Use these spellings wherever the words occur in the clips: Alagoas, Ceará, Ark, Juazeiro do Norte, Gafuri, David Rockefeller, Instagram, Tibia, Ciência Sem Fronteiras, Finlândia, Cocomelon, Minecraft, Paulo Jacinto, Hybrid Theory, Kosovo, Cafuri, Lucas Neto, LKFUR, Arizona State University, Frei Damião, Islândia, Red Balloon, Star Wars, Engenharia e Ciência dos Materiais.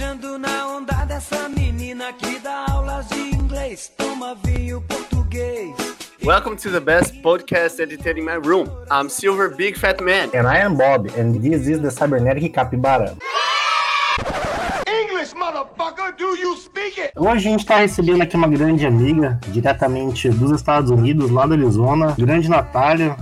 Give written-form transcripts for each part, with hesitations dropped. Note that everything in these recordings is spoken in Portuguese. viajando na onda dessa menina que dá aulas de inglês, toma vinho português. Welcome to the best podcast edited in my room. I'm Silver Big Fat Man. And I am Bob, and this is the Cybernetic Capybara. English, motherfucker, do you speak it? Hoje a gente está recebendo aqui uma grande amiga, diretamente dos Estados Unidos, lá da Arizona, grande Natália.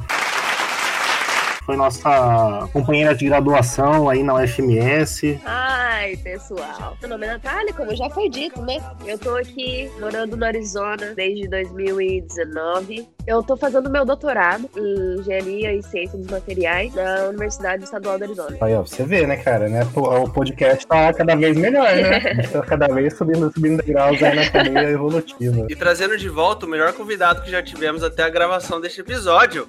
Foi nossa companheira de graduação aí na UFMS. Ai, pessoal. Meu nome é Natália, como já foi dito, né? Eu tô aqui morando no Arizona desde 2019. Eu tô fazendo meu doutorado em Engenharia e Ciência dos Materiais na Universidade Estadual do Arizona. Aí, ó, você vê, né, cara, né? O podcast tá cada vez melhor, né? A gente tá cada vez subindo graus aí na cadeia evolutiva. E trazendo de volta o melhor convidado que já tivemos até a gravação deste episódio.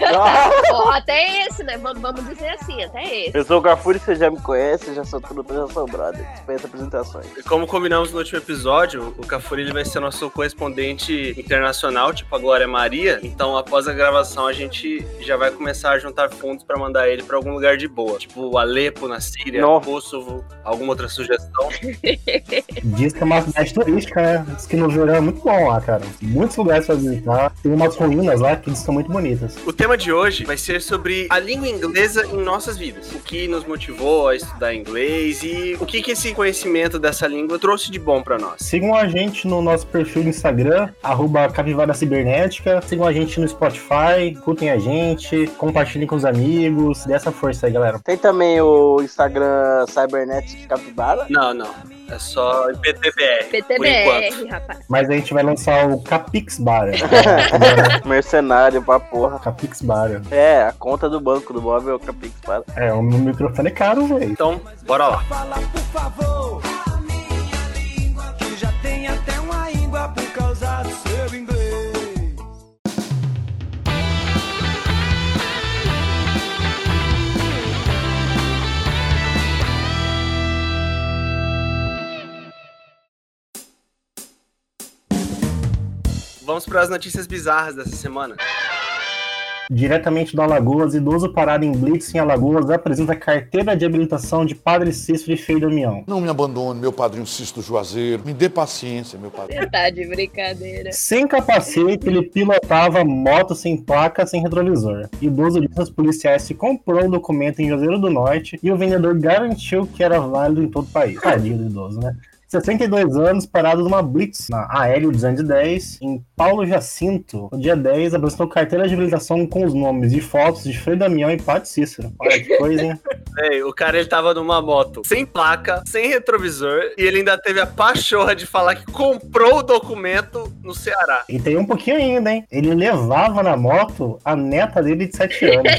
Oh, até esse, né? Vamos dizer assim, até esse. Eu sou o Gafuri, você já me conhece, já sou tudo bem assombrado. Dispensa apresentações. E como combinamos no último episódio, o Gafuri, ele vai ser nosso correspondente internacional, tipo a Glória Maria. Então, após a gravação, a gente já vai começar a juntar fundos pra mandar ele pra algum lugar de boa. Tipo Alepo, na Síria, Kosovo, alguma outra sugestão. Diz que é uma cidade turística, né? Diz que no verão é muito bom lá, cara. Muitos lugares pra visitar. Tem umas ruínas lá que são muito bonitas. O tema de hoje vai ser sobre a língua inglesa em nossas vidas. O que nos motivou a estudar inglês e o que esse conhecimento dessa língua trouxe de bom pra nós. Sigam a gente no nosso perfil no Instagram, @capivaracibernética. Sigam a gente no Spotify, curtem a gente, compartilhem com os amigos. Dê essa força aí, galera. Tem também o Instagram Cybernetic Capybara? Não. É só PTBR, rapaz. Mas a gente vai lançar o Capixbara. Mercenário pra porra. Capixbara. É, a conta do banco do Bob é o Capixbara. É, o meu microfone é caro, velho. Então, bora lá. Fala, por favor, a minha língua, que já tem até uma íngua por causa do seu inglês. Vamos para as notícias bizarras dessa semana. Diretamente do Alagoas, idoso parado em blitz em Alagoas apresenta carteira de habilitação de Padre Cícero e Frei Damião. Não me abandone, meu padrinho Cícero Juazeiro. Me dê paciência, meu padrinho. Você tá de brincadeira. Sem capacete, ele pilotava moto sem placa, sem retrovisor. Idoso disse aos policiais se comprou o documento em Juazeiro do Norte e o vendedor garantiu que era válido em todo o país. Tadinho do idoso, né? 62 anos, parado numa blitz na AL 210, em Paulo Jacinto. No dia 10, apresentou carteira de habilitação com os nomes e fotos de Frei Damião e Padre Cícero. Olha que coisa, hein? Ei, o cara, ele tava numa moto sem placa, sem retrovisor, e ele ainda teve a pachorra de falar que comprou o documento no Ceará. E tem um pouquinho ainda, hein? Ele levava na moto a neta dele de 7 anos.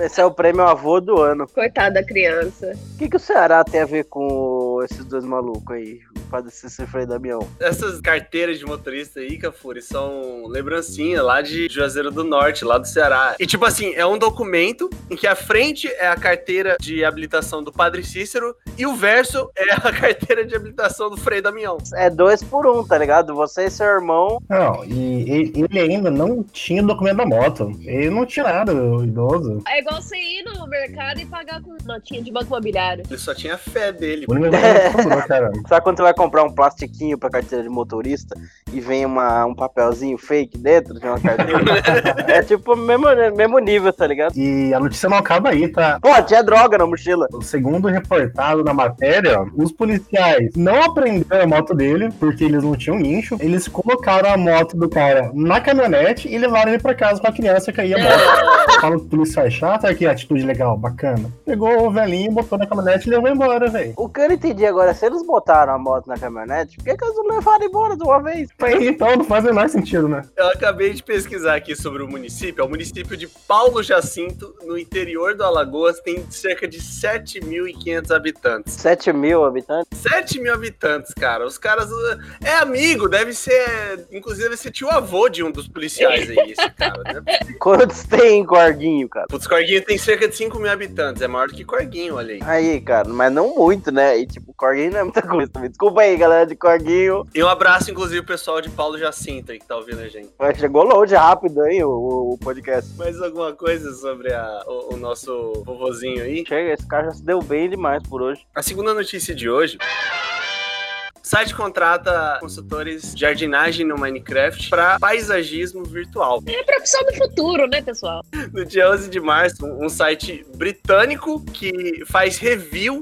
Esse é o prêmio avô do ano. Coitada da criança. O que o Ceará tem a ver com esses dois malucos aí? O Padre Cícero e o Frei Damião. Essas carteiras de motorista aí, Cafuri, são lembrancinha lá de Juazeiro do Norte, lá do Ceará. E tipo assim, é um documento em que a frente é a carteira de habilitação do Padre Cícero e o verso é a carteira de habilitação do Frei Damião. É 2 por 1, tá ligado? Você e seu irmão. Não, e ele ainda não tinha o documento da moto. Ele não tinha nada, o idoso. É igual você ir no mercado e pagar com notinha de banco imobiliário. Ele só tinha fé dele. Sabe quando você vai comprar um plastiquinho pra carteira de motorista e vem um papelzinho fake dentro de uma carteira? É tipo o mesmo nível, tá ligado? E a notícia não acaba aí, tá? Pô, tinha droga na mochila. Segundo reportado na matéria, os policiais não apreenderam a moto dele porque eles não tinham guincho. Eles colocaram a moto do cara na caminhonete e levaram ele pra casa com a criança que ia embora. Fala pro policial achar. Ah, tá aqui, atitude legal, bacana. Pegou o velhinho, botou na caminhonete e levou embora, velho. O que eu entendi agora, se eles botaram a moto na caminhonete, por que eles não levaram embora de uma vez? Então, não faz o menor sentido, né? Eu acabei de pesquisar aqui sobre o município. É o município de Paulo Jacinto, no interior do Alagoas, tem cerca de 7.500 habitantes. 7.000 habitantes? 7.000 habitantes, cara. Os caras... É amigo, deve ser... Inclusive, deve ser tio-avô de um dos policiais aí, esse cara, né? Quantos tem, Guardinho, cara? Putz, Corguinho tem cerca de 5 mil habitantes, é maior do que Corguinho, olha aí. Aí, cara, mas não muito, né? E tipo, Corguinho não é muita coisa também. Desculpa aí, galera de Corguinho. E um abraço, inclusive, o pessoal de Paulo Jacinto aí que tá ouvindo a gente. Mas chegou longe rápido aí o podcast. Mais alguma coisa sobre o nosso vovozinho aí? Chega, esse cara já se deu bem demais por hoje. A segunda notícia de hoje... Site contrata consultores de jardinagem no Minecraft para paisagismo virtual. É a profissão do futuro, né, pessoal? No dia 11 de março, um site britânico que faz review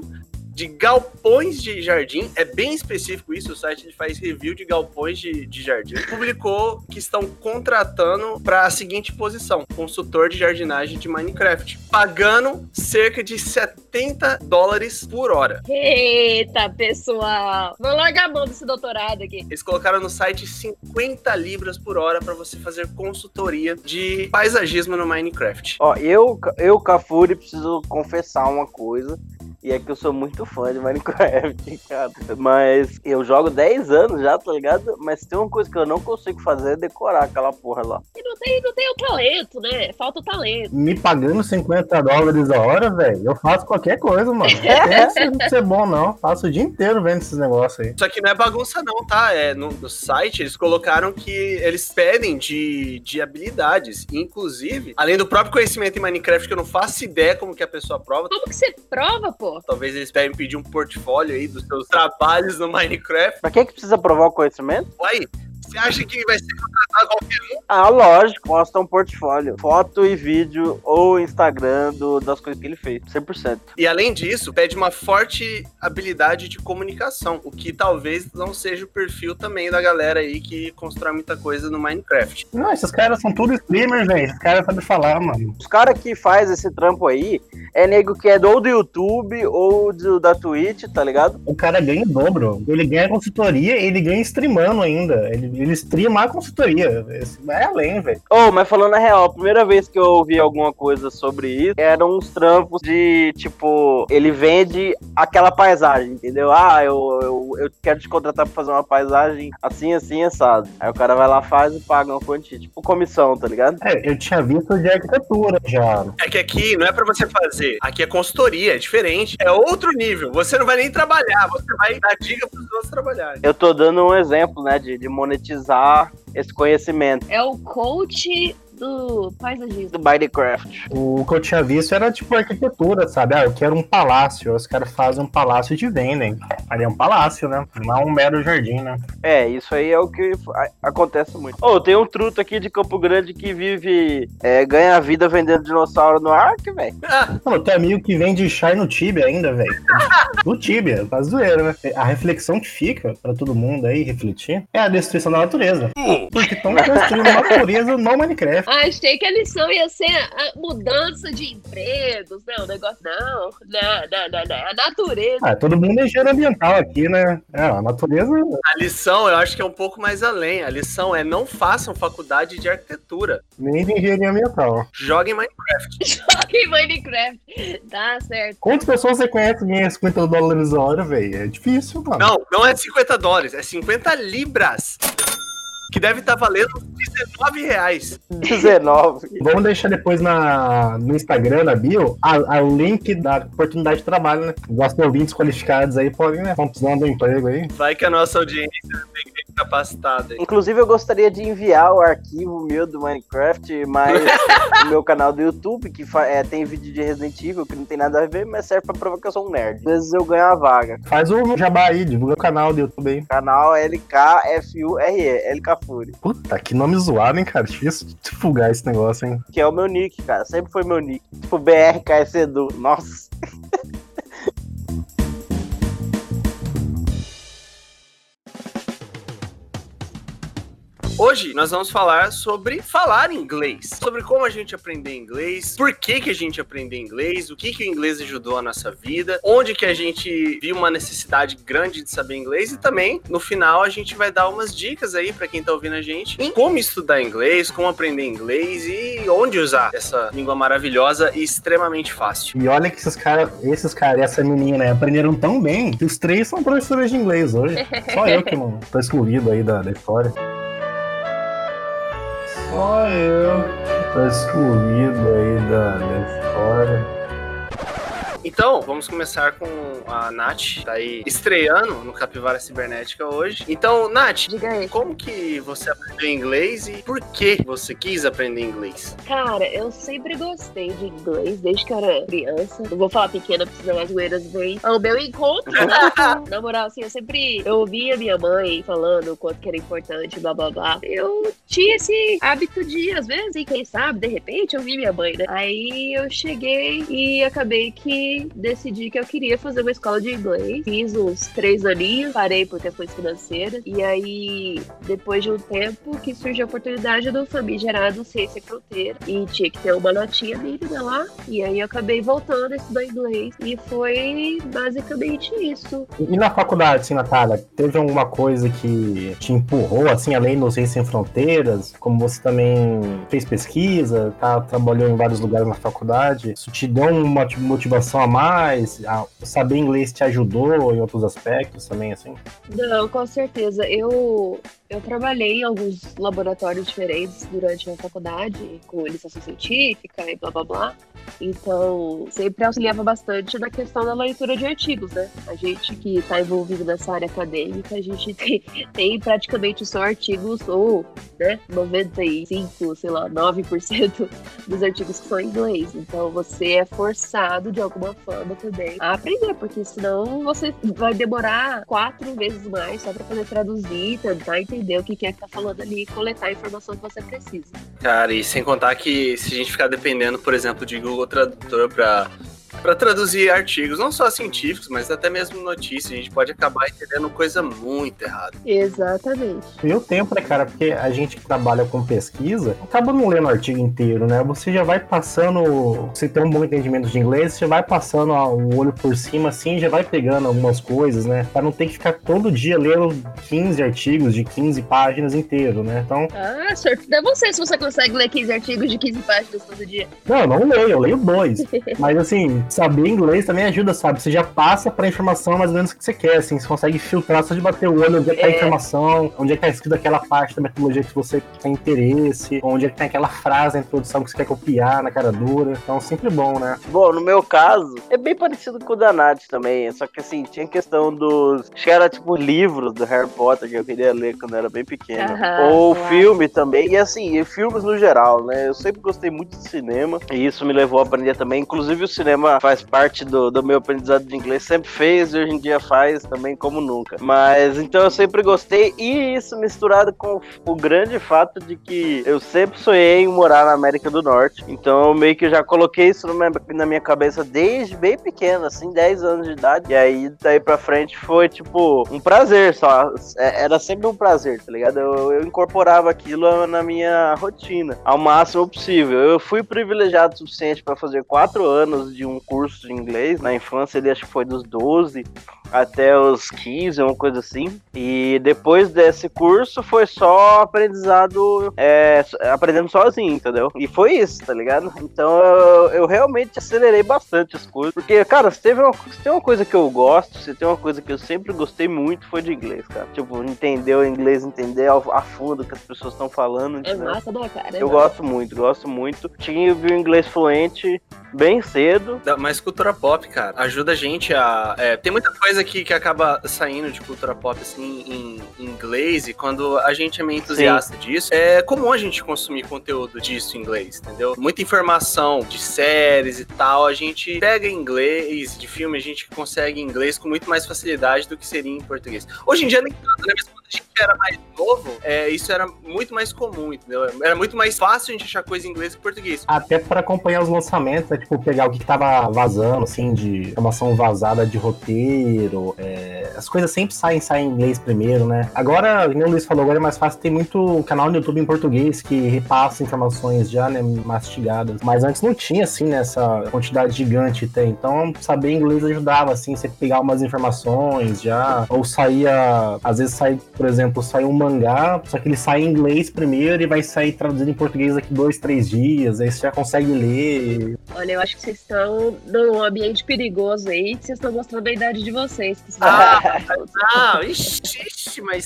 de galpões de jardim, é bem específico isso, o site faz review de galpões de jardim, publicou que estão contratando para a seguinte posição, consultor de jardinagem de Minecraft, pagando cerca de $70 por hora. Eita, pessoal! Vou largar a mão desse doutorado aqui. Eles colocaram no site 50 libras por hora para você fazer consultoria de paisagismo no Minecraft. Ó, eu Cafuri, preciso confessar uma coisa, e é que eu sou muito fã de Minecraft, cara. Mas eu jogo 10 anos já, tá ligado? Mas tem uma coisa que eu não consigo fazer é decorar aquela porra lá. E não tem o talento, né? Falta o talento. Me pagando $50 a hora, velho, eu faço qualquer coisa, mano. Não tem ser bom, não. Faço o dia inteiro vendo esses negócios aí. Isso aqui não é bagunça, não, tá? É, no site, eles colocaram que eles pedem de habilidades. Inclusive, além do próprio conhecimento em Minecraft, que eu não faço ideia como que a pessoa prova. Como que você prova, pô? Talvez eles devem pedir um portfólio aí dos seus trabalhos no Minecraft. Pra quem é que precisa provar o conhecimento? Uai, você acha que vai ser contratado qualquer um? Ah, lógico, posta um portfólio. Foto e vídeo ou Instagram das coisas que ele fez, 100%. E além disso, pede uma forte habilidade de comunicação, o que talvez não seja o perfil também da galera aí que constrói muita coisa no Minecraft. Não, esses caras são tudo streamers, velho. Esses caras sabem falar, mano. Os caras que faz esse trampo aí é nego que é ou do YouTube ou da Twitch, tá ligado? O cara ganha em dobro. Ele ganha consultoria e ele ganha streamando ainda. Ele streama a consultoria. Vai além, velho. Oh, mas falando a real, a primeira vez que eu ouvi alguma coisa sobre isso, eram uns trampos de, tipo, ele vende aquela paisagem, entendeu? Ah, eu quero te contratar pra fazer uma paisagem assim, assim, assado. Aí o cara vai lá, faz e paga uma quantia, tipo comissão, tá ligado? É, eu tinha visto de arquitetura já. É que aqui não é pra você fazer. Aqui é consultoria, é diferente. É outro nível. Você não vai nem trabalhar, você vai dar dica para os outros trabalharem. Eu tô dando um exemplo, né, de monetizar esse conhecimento. É o coach do paisagismo. Do Minecraft. O que eu tinha visto era tipo arquitetura, sabe? Ah, eu quero um palácio. Os caras fazem um palácio e te vendem. Ali é um palácio, né? Não é um mero jardim, né? É, isso aí é o que acontece muito. Ô, tem um truto aqui de Campo Grande que vive... ganha vida vendendo dinossauro no Ark, velho. Mano, tem amigo que vende chai no Tibia ainda, velho. No Tibia, tá zoeiro, né? A reflexão que fica pra todo mundo aí refletir é a destruição da natureza. Porque estão construindo a natureza no Minecraft. Achei que a lição ia ser a mudança de empregos. Não, o negócio não. A natureza. Todo mundo é engenheiro ambiental aqui, né? A natureza... A lição, eu acho que é um pouco mais além. A lição é não façam faculdade de arquitetura. Nem de engenharia ambiental. Joguem Minecraft. Joguem Minecraft. Tá certo. Quantas pessoas você conhece ganha $50 a hora, velho? É difícil, mano. Não é $50, é 50 libras. Que deve estar valendo R$19. 19. Vamos deixar depois no Instagram, na bio, o link da oportunidade de trabalho, né? Os nossos ouvintes qualificados aí podem, né? Estão precisando do emprego aí. Vai que a nossa audiência tem que ser capacitada. Inclusive, eu gostaria de enviar o arquivo meu do Minecraft, mas no meu canal do YouTube, que tem vídeo de Resident Evil, que não tem nada a ver, mas serve pra provocar um nerd. Às vezes eu ganho a vaga. Faz o jabá aí, divulga o canal do YouTube aí. Canal LKFUR, LKFUR. Puta, que nome zoado, hein, cara? Difícil divulgar esse negócio, hein? Que é o meu nick, cara. Sempre foi meu nick. Tipo, BRKSDU. Nossa. Hoje nós vamos falar sobre falar inglês, sobre como a gente aprender inglês, por que a gente aprender inglês, o que o inglês ajudou a nossa vida, onde que a gente viu uma necessidade grande de saber inglês e também, no final, a gente vai dar umas dicas aí pra quem tá ouvindo a gente em como estudar inglês, como aprender inglês e onde usar essa língua maravilhosa e extremamente fácil. E olha que esses caras e essa menina, né, aprenderam tão bem que os três são professores de inglês hoje. Só eu que não tô excluído aí da história. Só eu tô excluído aí da história. Então, vamos começar com a Nath, tá aí estreando no Capivara Cibernética hoje. Então, Nath, diga aí, como que você aprendeu inglês e por que você quis aprender inglês? Cara, eu sempre gostei de inglês, desde que eu era criança. Não vou falar pequena, porque senão as goeiras vêm ao meu encontro. Na moral, assim, eu ouvia minha mãe falando o quanto que era importante, blá, blá, blá. Eu tinha esse hábito de, às vezes, e quem sabe, de repente, eu vi minha mãe, né? Aí eu cheguei e acabei que decidi que eu queria fazer uma escola de inglês. Fiz uns 3 aninhos, parei por questões financeiras. E aí, depois de um tempo, que surgiu a oportunidade do famigerado Ciência Sem Fronteiras. E tinha que ter uma notinha mínima lá. E aí eu acabei voltando a estudar inglês. E foi basicamente isso. E na faculdade, assim, Natália, teve alguma coisa que te empurrou, assim, além do Ciência Sem Fronteiras? Como você também fez pesquisa, tá, trabalhou em vários lugares na faculdade, isso te deu uma motivação a mais? Saber inglês te ajudou em outros aspectos também, assim? Não, com certeza. Eu trabalhei em alguns laboratórios diferentes durante a faculdade, com iniciação científica e blá, blá, blá. Então, sempre auxiliava bastante na questão da leitura de artigos, né? A gente que está envolvido nessa área acadêmica, a gente tem praticamente só artigos, ou, né, 95, sei lá, 9% dos artigos que são em inglês. Então, você é forçado, de alguma forma, também a aprender, porque senão você vai demorar 4 vezes mais só para poder traduzir, tentar entender o que é que tá falando ali e coletar a informação que você precisa. Cara, e sem contar que se a gente ficar dependendo, por exemplo, de Google Tradutor para traduzir artigos, não só científicos, mas até mesmo notícias, a gente pode acabar entendendo coisa muito errada. Exatamente. E o tempo, né, cara? Porque a gente que trabalha com pesquisa, acaba não lendo o artigo inteiro, né? Você já vai passando, se tem um bom entendimento de inglês, você vai passando o olho por cima, assim, já vai pegando algumas coisas, né? Pra não ter que ficar todo dia lendo 15 artigos de 15 páginas inteiro, né? Então... Ah, certo. Eu não sei se você consegue ler 15 artigos de 15 páginas todo dia. Não, eu não leio, eu leio 2. Mas, assim... Saber inglês também ajuda, sabe? Você já passa pra informação mais ou menos o que você quer, assim. Você consegue filtrar só de bater o olho onde é que tá a informação, onde é que tá escrito aquela parte da metodologia que você tem interesse, onde é que tem aquela frase, a introdução que você quer copiar na cara dura. Então, sempre bom, né? Bom, no meu caso, é bem parecido com o da Nath também, só que, assim, tinha questão dos... Acho que era, tipo, livros do Harry Potter que eu queria ler quando eu era bem pequeno. Ou filme também. E, assim, filmes no geral, né? Eu sempre gostei muito de cinema e isso me levou a aprender também. Inclusive, o cinema faz parte do meu aprendizado de inglês, sempre fez e hoje em dia faz também como nunca. Mas então eu sempre gostei, e isso misturado com o grande fato de que eu sempre sonhei em morar na América do Norte, então eu meio que já coloquei isso na minha cabeça desde bem pequeno, assim, 10 anos de idade, e aí daí pra frente foi tipo um prazer só, era sempre um prazer, tá ligado? Eu incorporava aquilo na minha rotina ao máximo possível. Eu fui privilegiado o suficiente pra fazer 4 anos de um curso de inglês. Na infância ele acho que foi dos 12 até os 15, uma coisa assim, e depois desse curso foi só aprendizado, aprendendo sozinho, entendeu? E foi isso, tá ligado? Então eu realmente acelerei bastante as coisas, porque, cara, se tem uma coisa que eu gosto, se tem uma coisa que eu sempre gostei muito, foi de inglês, cara. Tipo, entender o inglês, entender a fundo o que as pessoas estão falando, entendeu? É massa, né, cara? Eu gosto muito. Tive o inglês fluente bem cedo. Mas cultura pop, cara, ajuda a gente a... tem muita coisa que acaba saindo de cultura pop, assim, em inglês, e quando a gente é meio entusiasta disso, é comum a gente consumir conteúdo disso em inglês, entendeu? Muita informação de séries e tal, a gente pega em inglês, de filme, a gente consegue em inglês com muito mais facilidade do que seria em português. Hoje em dia, nem tanto, né? Mas quando a gente era mais novo, isso era muito mais comum, entendeu? Era muito mais fácil a gente achar coisa em inglês que em português. Até para acompanhar os lançamentos, né? Tipo, pegar o que tava vazando, assim, de informação vazada de roteiro, as coisas sempre saem em inglês primeiro, né? Agora, como o Luiz falou, agora é mais fácil, tem muito canal no YouTube em português que repassa informações já, né, mastigadas, mas antes não tinha, assim, né, essa quantidade gigante tem, então saber inglês ajudava, assim, você pegar umas informações já, ou saía, às vezes saía, por exemplo, sai um mangá, só que ele sai em inglês primeiro e vai sair traduzido em português daqui 2, 3 dias, aí você já consegue ler. Olha, eu acho que vocês estão num ambiente perigoso aí, que vocês estão mostrando a idade de vocês. Não, mas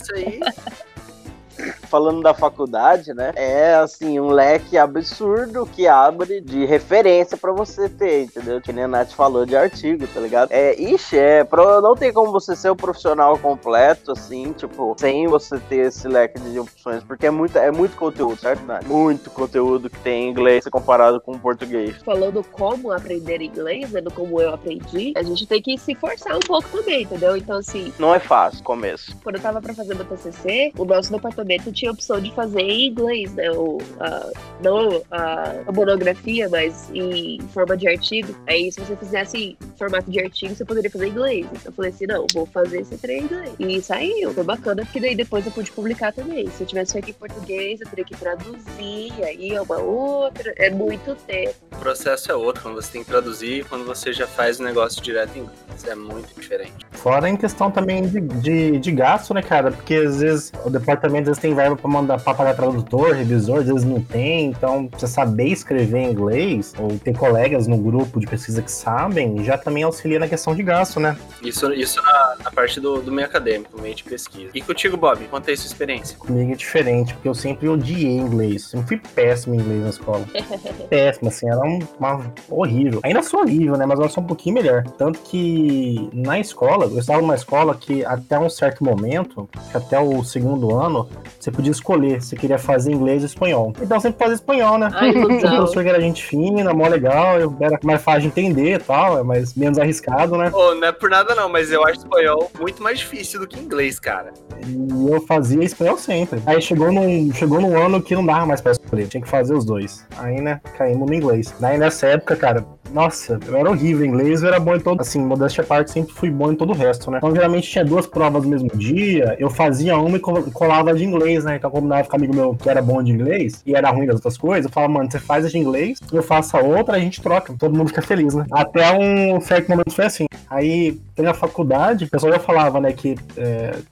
isso aí... falando da faculdade, né? É, assim, um leque absurdo que abre de referência pra você ter, entendeu? Que nem a Nath falou de artigo, tá ligado? Não tem como você ser um profissional completo, assim, tipo, sem você ter esse leque de opções, porque é muito conteúdo, certo, Nath? Muito conteúdo que tem em inglês comparado com português. Falando como aprender inglês, né? Como eu aprendi, a gente tem que se forçar um pouco também, entendeu? Então, assim... Não é fácil, começo. Quando eu tava pra fazer meu TCC, o nosso departamento tinha a opção de fazer em inglês, né? Não a monografia, mas em forma de artigo. Aí, se você fizesse em formato de artigo, você poderia fazer em inglês. Então, eu falei assim, não, vou fazer esse trem em inglês. E saiu, foi bacana, porque daí depois eu pude publicar também. Se eu tivesse feito em português, eu teria que traduzir, aí é uma outra... É muito tempo. O processo é outro, quando você tem que traduzir, quando você já faz o negócio direto em inglês. É muito diferente. Fora em questão também de gasto, né, cara? Porque às vezes o departamento às vezes tem verba pra mandar pra pagar tradutor, revisor, às vezes não tem. Então, você saber escrever em inglês, ou ter colegas no grupo de pesquisa que sabem, já também auxilia na questão de gasto, né? Isso na parte do meio acadêmico, meio de pesquisa. E contigo, Bob, quanto é a sua experiência? Comigo é diferente, porque eu sempre odiei inglês. Sempre fui péssimo em inglês na escola. Péssimo, assim, era horrível. Ainda sou horrível, né? Mas eu sou um pouquinho melhor. Tanto que na escola, eu estava numa escola que até um certo momento, até o segundo ano, você podia escolher se queria fazer inglês ou espanhol. Então eu sempre fazia espanhol, né? Ai, o professor que era gente fina, mó legal, era mais fácil de entender e tal, mas menos arriscado, né? Oh, não é por nada não, mas eu acho espanhol muito mais difícil do que inglês, cara. E eu fazia espanhol sempre. Aí chegou num ano que não dava mais pra escolher, tinha que fazer os dois. Aí, né, caímos no inglês. Daí nessa época, cara, nossa, eu era horrível em inglês, eu era bom em todo... Assim, modéstia à parte, sempre fui bom em todo o resto, né? Então, geralmente, tinha duas provas no mesmo dia, eu fazia uma e colava de inglês, né? Então, combinava com um amigo meu que era bom de inglês e era ruim das outras coisas, eu falava, mano, você faz a de inglês, eu faço a outra, a gente troca. Todo mundo fica feliz, né? Até um certo momento foi assim. Aí, na faculdade, o pessoal já falava, né, que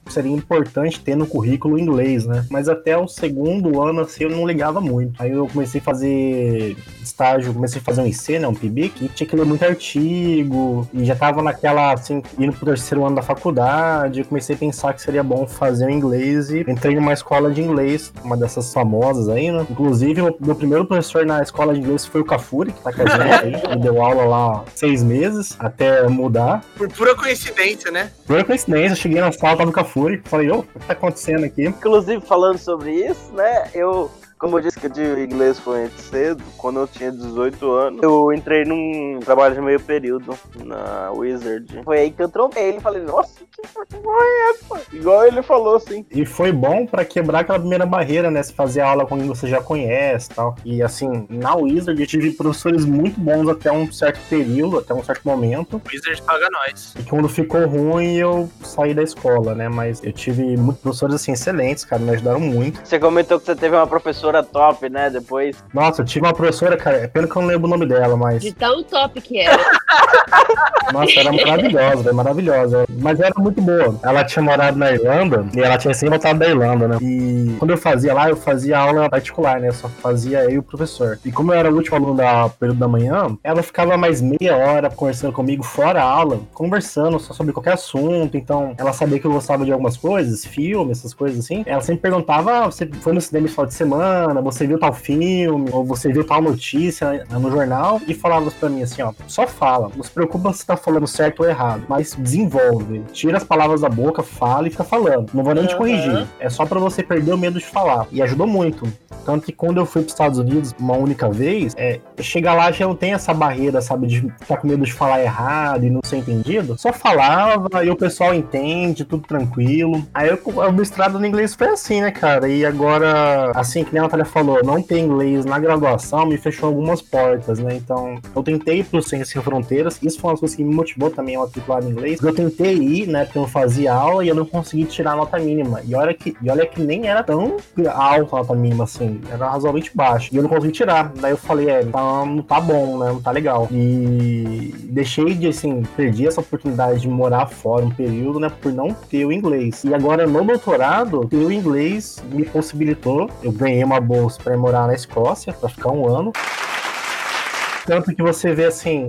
seria importante ter no currículo inglês, né? Mas até o segundo ano, assim, eu não ligava muito. Aí, eu comecei a fazer estágio, comecei a fazer um IC, né? Um PB, que tinha que ler muito artigo e já tava naquela, assim, indo pro terceiro ano da faculdade, eu comecei a pensar que seria bom fazer o inglês e entrei numa escola de inglês, uma dessas famosas aí, né? Inclusive, o meu primeiro professor na escola de inglês foi o Cafuri, que tá com a gente aí, que deu aula lá 6 meses, até mudar. Por pura coincidência, né? Pura coincidência, eu cheguei na sala, tava o Cafuri, falei, ô, o que tá acontecendo aqui? Inclusive, falando sobre isso, né, como eu disse que o inglês foi cedo, quando eu tinha 18 anos, eu entrei num trabalho de meio período na Wizard. Foi aí que eu trombei ele e falei, nossa, que porra é essa? Igual ele falou, assim. E foi bom pra quebrar aquela primeira barreira, né? Se fazer aula com quem você já conhece e tal. E assim, na Wizard eu tive professores muito bons até um certo período, até um certo momento. Wizard paga nós. E quando ficou ruim, eu saí da escola, né? Mas eu tive muitos professores, assim, excelentes, cara, me ajudaram muito. Você comentou que você teve uma professora top, né, depois. Nossa, eu tive uma professora, cara, é pena que eu não lembro o nome dela, mas... De tão top que era. Nossa, era maravilhosa, velho, maravilhosa. Mas era muito boa. Ela tinha morado na Irlanda, e ela tinha recém voltado da Irlanda, né? E quando eu fazia lá, eu fazia aula particular, né? Só fazia eu e o professor. E como eu era o último aluno do período da manhã, ela ficava mais meia hora conversando comigo fora a aula, conversando só sobre qualquer assunto. Então, ela sabia que eu gostava de algumas coisas, filmes, essas coisas assim. Ela sempre perguntava, ah, você foi no cinema esse final de semana? Você viu tal filme, ou você viu tal notícia no jornal, e falava pra mim assim, ó, só fala, não se preocupa se tá falando certo ou errado, mas desenvolve, tira as palavras da boca, fala e fica falando, não vou nem te corrigir, é só pra você perder o medo de falar, e ajudou muito, tanto que quando eu fui pros Estados Unidos uma única vez, chegar lá já não tem essa barreira, sabe, de ficar com medo de falar errado e não ser entendido, só falava, e o pessoal entende, tudo tranquilo, aí a mestrado no inglês foi assim, né, cara, e agora, assim, que nem a Natália falou, não ter inglês na graduação me fechou algumas portas, né? Então, eu tentei ir pro Ciência Sem Fronteiras, isso foi uma coisa que me motivou também a matricular em inglês. Eu tentei ir, né? Porque eu fazia aula e eu não consegui tirar a nota mínima. E olha que nem era tão alta a nota mínima, assim, era razoavelmente baixa. E eu não consegui tirar. Daí eu falei, não tá bom, né? Não tá legal. E deixei de, assim, perdi essa oportunidade de morar fora um período, né? Por não ter o inglês. E agora, no doutorado, ter o inglês me possibilitou, eu ganhei uma bolsa para morar na Escócia, para ficar um ano. Tanto que você vê assim,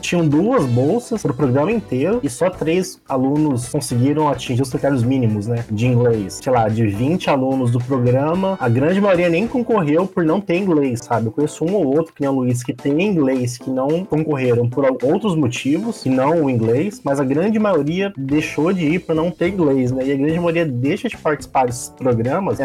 tinham 2 bolsas pro programa inteiro e só 3 alunos conseguiram atingir os critérios mínimos, né, de inglês. Sei lá, de 20 alunos do programa, a grande maioria nem concorreu por não ter inglês, sabe? Eu conheço um ou outro, que nem o Luiz, que tem inglês, que não concorreram por outros motivos, que não o inglês, mas a grande maioria deixou de ir por não ter inglês, né? E a grande maioria deixa de participar desses programas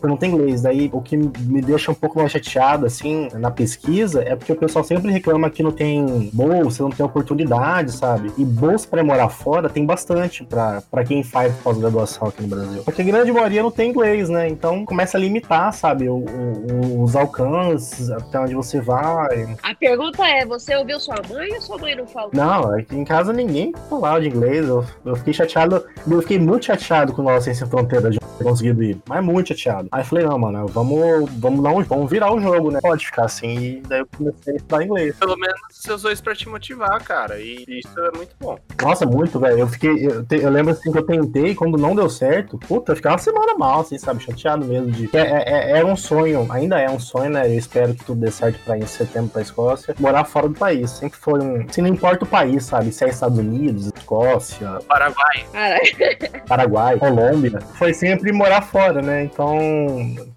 por não ter inglês. Daí, o que me deixa um pouco mais chateado, assim, na pesquisa, é porque o pessoal sempre reclama que não tem bolsa, não tem oportunidade, sabe? E bolsa pra morar fora tem bastante pra quem faz pós-graduação aqui no Brasil. Porque a grande maioria não tem inglês, né? Então começa a limitar, sabe, os alcances, até onde você vai. A pergunta é, você ouviu sua mãe ou sua mãe não falou? Não, aqui em casa ninguém falava de inglês. Eu fiquei chateado, eu fiquei muito chateado com a nossa Ciência Sem Fronteiras de ter conseguido ir, mas muito chateado. Aí eu falei, não, mano, vamos virar o jogo, né? Pode ficar assim. E daí eu comecei a estudar inglês. Pelo menos você usou isso pra te motivar, cara, e isso é muito bom. Nossa, muito, velho. Eu lembro assim que eu tentei, quando não deu certo, puta, eu ficava uma semana mal, assim, sabe, chateado mesmo de... Era um sonho, ainda é um sonho, né? Eu espero que tudo dê certo pra ir em setembro pra Escócia, morar fora do país. Sempre foi um... Assim, não importa o país, sabe? Se é Estados Unidos, Escócia... Paraguai. Paraguai, Colômbia. Foi sempre morar fora, né? Então,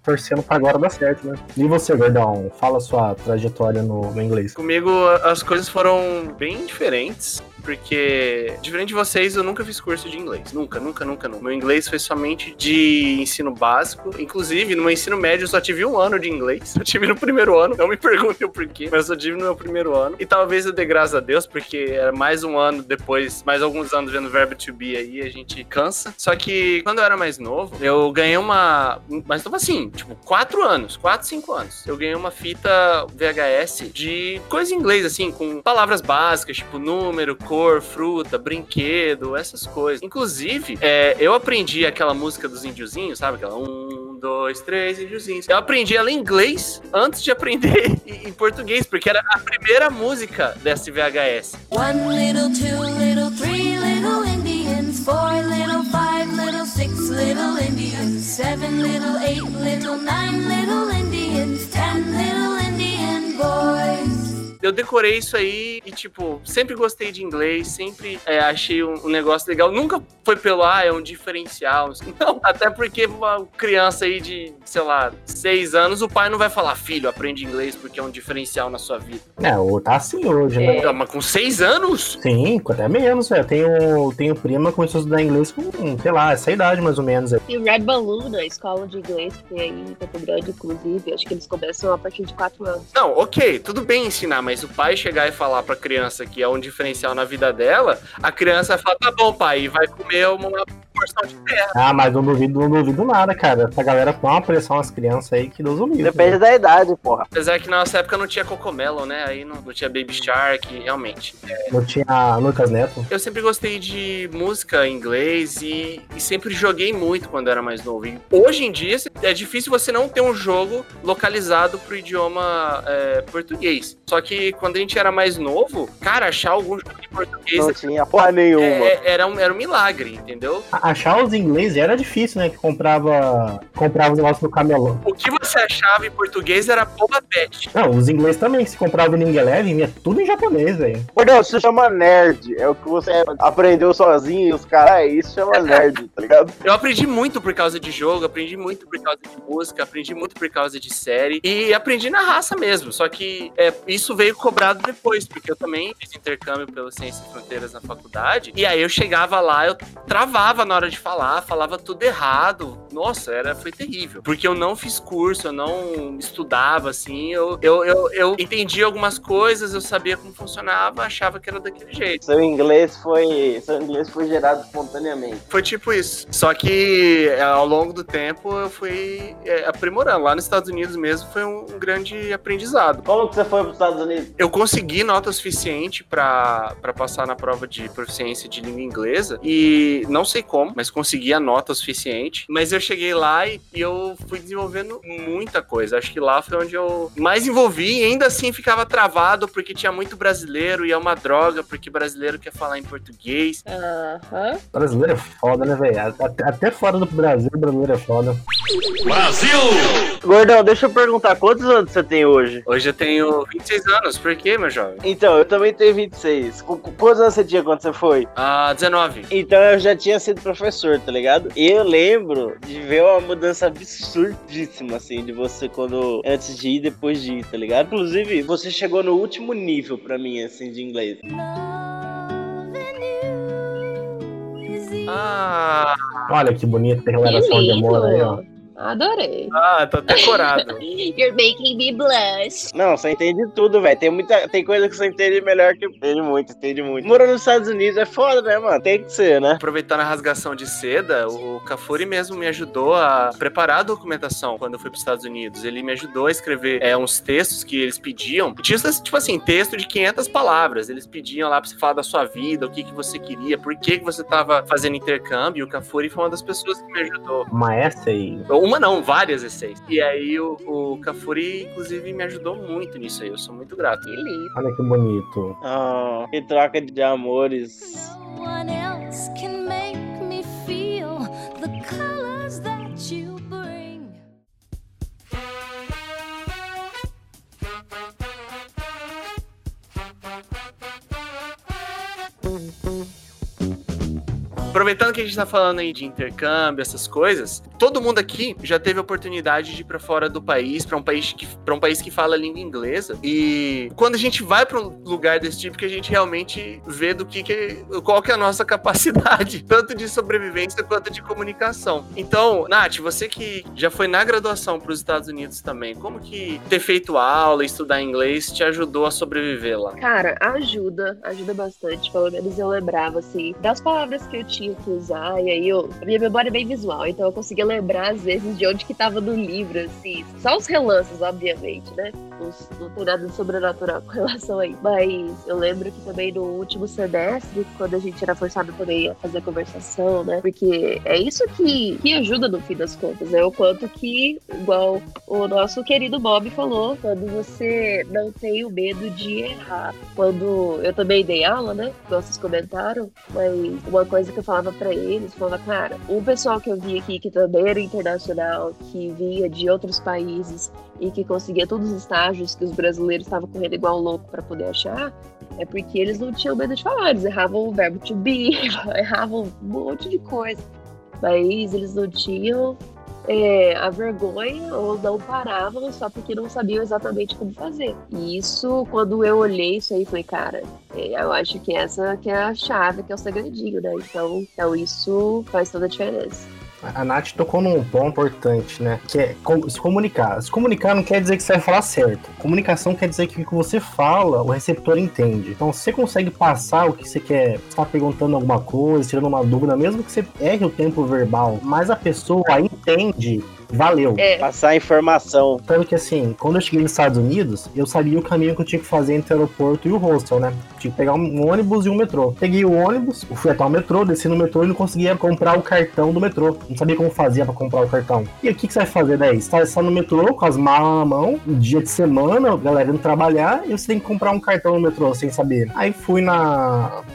torcendo pra agora dar certo, né? E você, Gordão? Fala sua trajetória no inglês. Comigo, as coisas foram bem diferentes. Porque, diferente de vocês, eu nunca fiz curso de inglês. Nunca. Meu inglês foi somente de ensino básico. Inclusive, no meu ensino médio, eu só tive 1 ano de inglês. Eu tive no primeiro ano. Não me perguntem o porquê, mas eu tive no meu primeiro ano. E talvez eu dê graças a Deus, porque era mais um ano depois, mais alguns anos vendo o verbo to be aí, a gente cansa. Só que, quando eu era mais novo, eu ganhei uma... Mas tava assim, tipo, 4, 5 anos. Eu ganhei uma fita VHS de coisa em inglês, assim, com palavras básicas, tipo número, cor, fruta, brinquedo, essas coisas. Inclusive, eu aprendi aquela música dos índiozinhos, sabe? Aquela 1, 2, 3, índiozinhos. Eu aprendi ela em inglês antes de aprender em português, porque era a primeira música dessa VHS. 1 little, 2 little, 3 little Indians, 4 little, 5 little, 6 little Indians, 7 little, 8 little, 9 little Indians, 10 little Indian boys. Eu decorei isso aí e, tipo, sempre gostei de inglês, sempre achei um negócio legal. Nunca foi pelo, é um diferencial. Não, até porque uma criança aí de, sei lá, 6 anos, o pai não vai falar, filho, aprende inglês porque é um diferencial na sua vida. Tá assim hoje, né? Mas com 6 anos? Sim, até menos, velho. Tenho prima que começou a estudar inglês com, sei lá, essa idade mais ou menos. E o Red Balloon, a escola de inglês que tem aí em Campo Grande, inclusive, acho que eles começam a partir de 4 anos. Não, ok, tudo bem ensinar, mas o pai chegar e falar pra criança que é um diferencial na vida dela, a criança fala, tá bom, pai, e vai comer uma porção de terra. Ah, mas não duvido nada, cara. Essa galera põe uma pressão nas crianças aí que Deus o livre. Depende da idade, porra. Apesar que na nossa época não tinha Cocomelon, né? Aí não tinha Baby Shark, realmente. Não tinha Lucas Neto. Eu sempre gostei de música em inglês e sempre joguei muito quando era mais novo. E hoje em dia é difícil você não ter um jogo localizado pro idioma português. Só que quando a gente era mais novo, cara, achar algum jogo de português... Não tinha porra nenhuma. Era um milagre, entendeu? Achar os ingleses era difícil, né? Que comprava os negócios do camelô. O que você achava em português era boba pet. Não, os ingleses também, que se comprava no Ingeleven, é tudo em japonês, velho. Não, isso chama nerd. É o que você aprendeu sozinho, os caras, isso chama nerd, tá ligado? Eu aprendi muito por causa de jogo, aprendi muito por causa de música, aprendi muito por causa de série, e aprendi na raça mesmo, só que isso veio cobrado depois, porque eu também fiz intercâmbio pelo Ciência Sem Fronteiras na faculdade, e aí eu chegava lá, eu travava na hora de falar, falava tudo errado. Nossa, foi terrível. Porque eu não fiz curso, eu não estudava, assim, eu entendi algumas coisas, eu sabia como funcionava, achava que era daquele jeito. Seu inglês foi gerado espontaneamente. Foi tipo isso. Só que ao longo do tempo eu fui aprimorando. Lá nos Estados Unidos mesmo foi um grande aprendizado. Como que você foi para os Estados Unidos? Eu consegui nota suficiente pra passar na prova de proficiência de língua inglesa e não sei como, como, mas consegui a nota o suficiente. Mas eu cheguei lá e eu fui desenvolvendo muita coisa. Acho que lá foi onde eu mais envolvi e ainda assim ficava travado porque tinha muito brasileiro e é uma droga porque brasileiro quer falar em português. Uhum. Brasileiro é foda, né, velho? Até fora do Brasil, brasileiro é foda. Brasil! Gordão, deixa eu perguntar, quantos anos você tem hoje? Hoje eu tenho 26 anos, por quê, meu jovem? Então, eu também tenho 26. Quantos anos você tinha quando você foi? 19. Então eu já tinha sido professor, tá ligado? E eu lembro de ver uma mudança absurdíssima, assim, de você quando... antes de ir e depois de ir, tá ligado? Inclusive, você chegou no último nível pra mim, assim, de inglês. Ah! Olha que bonita a relação de amor aí, ó. Adorei. Ah, tô decorado. You're making me blush. Não, você entende tudo, velho. Tem coisa que você entende melhor que eu. Entende muito. Morar nos Estados Unidos é foda, né, mano? Tem que ser, né? Aproveitando a rasgação de seda, o Cafuri mesmo me ajudou a preparar a documentação quando eu fui pros Estados Unidos. Ele me ajudou a escrever uns textos que eles pediam. Tipo assim, texto de 500 palavras. Eles pediam lá pra você falar da sua vida, o que você queria, por que você tava fazendo intercâmbio. O Cafuri foi uma das pessoas que me ajudou. Maestra aí. Uma não, várias essays. E aí o Cafuri, inclusive, me ajudou muito nisso aí. Eu sou muito grato. Que lindo. Olha que bonito. Oh, que troca de amores. Aproveitando que a gente tá falando aí de intercâmbio, essas coisas, todo mundo aqui já teve a oportunidade de ir pra fora do país, pra um país que fala a língua inglesa. E quando a gente vai pra um lugar desse tipo, que a gente realmente vê qual que é a nossa capacidade, tanto de sobrevivência quanto de comunicação. Então, Nath, você que já foi na graduação pros Estados Unidos também, como que ter feito aula, estudar inglês, te ajudou a sobreviver lá? Cara, ajuda bastante. Pelo menos eu lembrava, assim, das palavras que eu tinha que usar, e aí minha memória é bem visual, então eu conseguia lembrar às vezes de onde que tava no livro, assim, só os relances, obviamente, né? Não tem nada de sobrenatural com relação a isso, mas eu lembro que também no último semestre, quando a gente era forçado também a fazer a conversação, né? Porque é isso que ajuda no fim das contas, né? O quanto que, igual o nosso querido Bob falou, quando você não tem o medo de errar. Quando eu também dei aula, né? Vocês comentaram, mas uma coisa que eu falava pra eles, falava, cara, o pessoal que eu vi aqui, que também era internacional, que vinha de outros países e que conseguia todos os estágios que os brasileiros estavam correndo igual louco pra poder achar, é porque eles não tinham medo de falar, eles erravam o verbo to be, erravam um monte de coisa, mas eles não tinham a vergonha ou não paravam só porque não sabiam exatamente como fazer. E isso, quando eu olhei isso aí, falei, cara, eu acho que essa que é a chave, que é o segredinho, né? Então isso faz toda a diferença. A Nath tocou num ponto importante, né? Que é se comunicar. Se comunicar não quer dizer que você vai falar certo. Comunicação quer dizer que o que você fala, o receptor entende. Então, você consegue passar o que você quer, você tá perguntando alguma coisa, tirando uma dúvida, mesmo que você erre o tempo verbal, mas a pessoa entende... Valeu. Passar informação. Tanto que assim, quando eu cheguei nos Estados Unidos, eu sabia o caminho que eu tinha que fazer entre o aeroporto e o hostel, né? Tinha que pegar um ônibus e um metrô. Peguei o ônibus, fui até o metrô, desci no metrô e não conseguia comprar o cartão do metrô. Não sabia como fazia pra comprar o cartão. E o que você vai fazer daí? Você tá no metrô com as malas na mão, dia de semana, a galera indo trabalhar, e você tem que comprar um cartão no metrô sem saber. Aí fui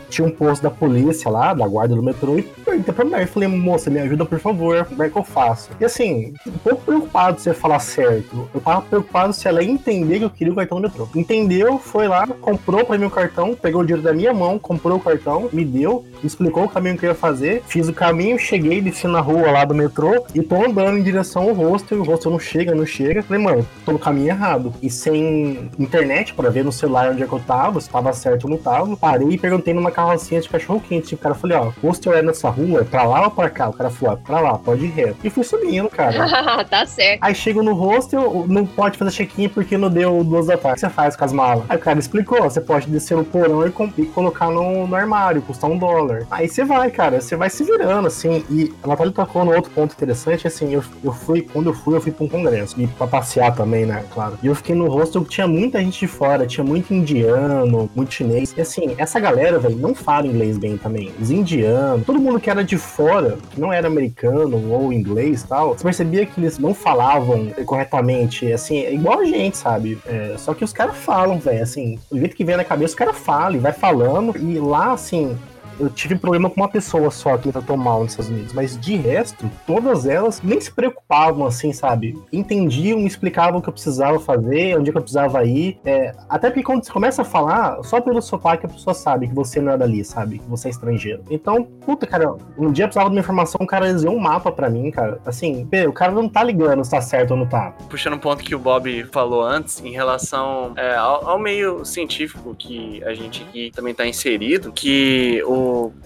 tinha um posto da polícia lá, da guarda do metrô, e perguntei pra mulher. Falei, moça, me ajuda, por favor, como é que eu faço? E assim, um pouco preocupado se eu falar certo. Eu tava preocupado se ela ia entender que eu queria o cartão do metrô. Entendeu, foi lá, comprou pra mim o cartão, pegou o dinheiro da minha mão, comprou o cartão, me deu, explicou o caminho que eu ia fazer, fiz o caminho, cheguei, desci na rua lá do metrô e tô andando em direção ao hostel, e o hostel não chega. Falei, mano, tô no caminho errado. E sem internet pra ver no celular onde é que eu tava, se tava certo ou não tava, parei e perguntei numa carrocinha de cachorro quente. O cara falei, ó, hostel é nessa rua, é pra lá ou pra cá? O cara falou, ó, pra lá, pode ir reto. E fui subindo, cara. Tá certo. Aí chego no hostel, não pode fazer check-in porque não deu 2 da tarde. O que você faz com as malas? Aí o cara explicou, você pode descer no porão e colocar no armário, custar $1. Aí você vai, cara, você vai se virando, assim. E a Natália tocou no outro ponto interessante, assim, eu fui pra um congresso. E pra passear também, né, claro. E eu fiquei no hostel, tinha muita gente de fora, tinha muito indiano, muito chinês. E assim, essa galera, velho, não fala inglês bem também. Os indianos, todo mundo que era de fora, que não era americano ou inglês e tal, você percebia que eles não falavam corretamente, assim, é igual a gente, sabe? É, só que os caras falam, velho, assim, o jeito que vem na cabeça, os caras falam e vai falando, e lá, assim... Eu tive problema com uma pessoa só que me tratou mal nos Estados Unidos, mas de resto, todas elas nem se preocupavam, assim, sabe? Entendiam, me explicavam o que eu precisava fazer, onde que eu precisava ir. É, até porque quando você começa a falar, só pelo sotaque a pessoa sabe que você não é dali, sabe? Que você é estrangeiro. Então, puta, cara, um dia eu precisava de uma informação, o cara desenhou um mapa pra mim, cara. Assim, o cara não tá ligando se tá certo ou não tá. Puxando um ponto que o Bob falou antes, em relação ao meio científico que a gente aqui também tá inserido, que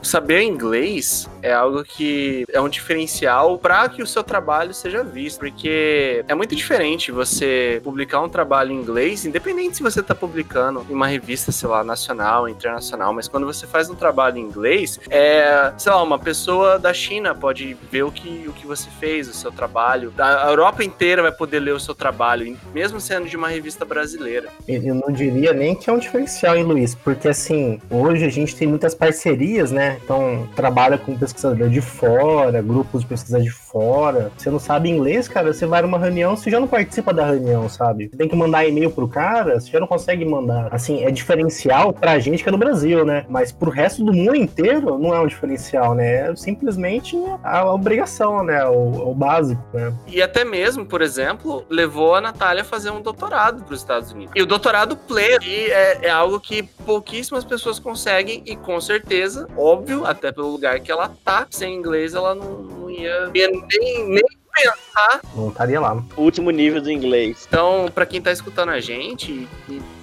saber inglês é algo que é um diferencial para que o seu trabalho seja visto, porque é muito diferente você publicar um trabalho em inglês, independente se você tá publicando em uma revista, sei lá, nacional, internacional, mas quando você faz um trabalho em inglês, sei lá, uma pessoa da China pode ver o que você fez, o seu trabalho, a Europa inteira vai poder ler o seu trabalho, mesmo sendo de uma revista brasileira. Eu não diria nem que é um diferencial, hein, Luiz, porque assim, hoje a gente tem muitas parcerias, né? Então, trabalha com pesquisador de fora, grupos de pesquisa de fora. Você não sabe inglês, cara, você vai numa reunião, você já não participa da reunião, sabe? Você tem que mandar e-mail pro cara, você já não consegue mandar. Assim, é diferencial pra gente que é do Brasil, né? Mas pro resto do mundo inteiro não é um diferencial, né? É simplesmente a obrigação, né? O básico, né? E até mesmo, por exemplo, levou a Natália a fazer um doutorado pros Estados Unidos. E o doutorado pleno é algo que pouquíssimas pessoas conseguem e, com certeza, óbvio, até pelo lugar que ela tá, sem inglês ela não ia nem pensar. Não estaria lá. O último nível do inglês. Então, pra quem tá escutando a gente,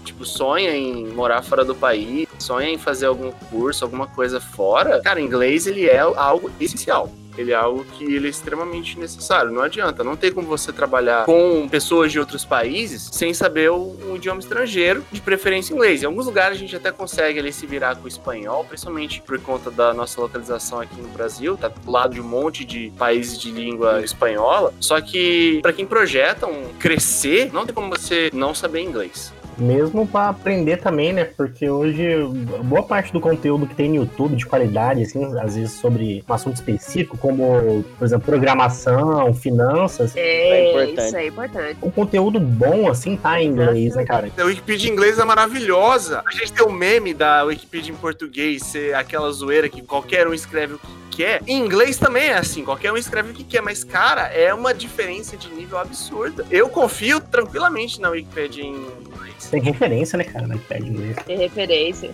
tipo, sonha em morar fora do país, sonha em fazer algum curso, alguma coisa fora, cara, inglês ele é algo essencial. Ele é algo que ele é extremamente necessário. Não adianta, não tem como você trabalhar com pessoas de outros países sem saber um idioma estrangeiro, de preferência inglês. Em alguns lugares a gente até consegue ali se virar com o espanhol, principalmente por conta da nossa localização aqui no Brasil, tá do lado de um monte de países de língua espanhola. Só que pra quem projeta crescer, não tem como você não saber inglês. Mesmo pra aprender também, né? Porque hoje, boa parte do conteúdo que tem no YouTube de qualidade, assim, às vezes sobre um assunto específico, como, por exemplo, programação, finanças. Isso é importante. O conteúdo bom, assim, tá em inglês, né, cara? A Wikipedia em inglês é maravilhosa. A gente tem um meme da Wikipedia em português ser aquela zoeira que qualquer um escreve o que quer. Em inglês também é assim, qualquer um escreve o que quer, mas, cara, é uma diferença de nível absurda. Eu confio tranquilamente na Wikipedia em inglês. Tem referência, né, cara, na Wikipedia em inglês. Tem referência.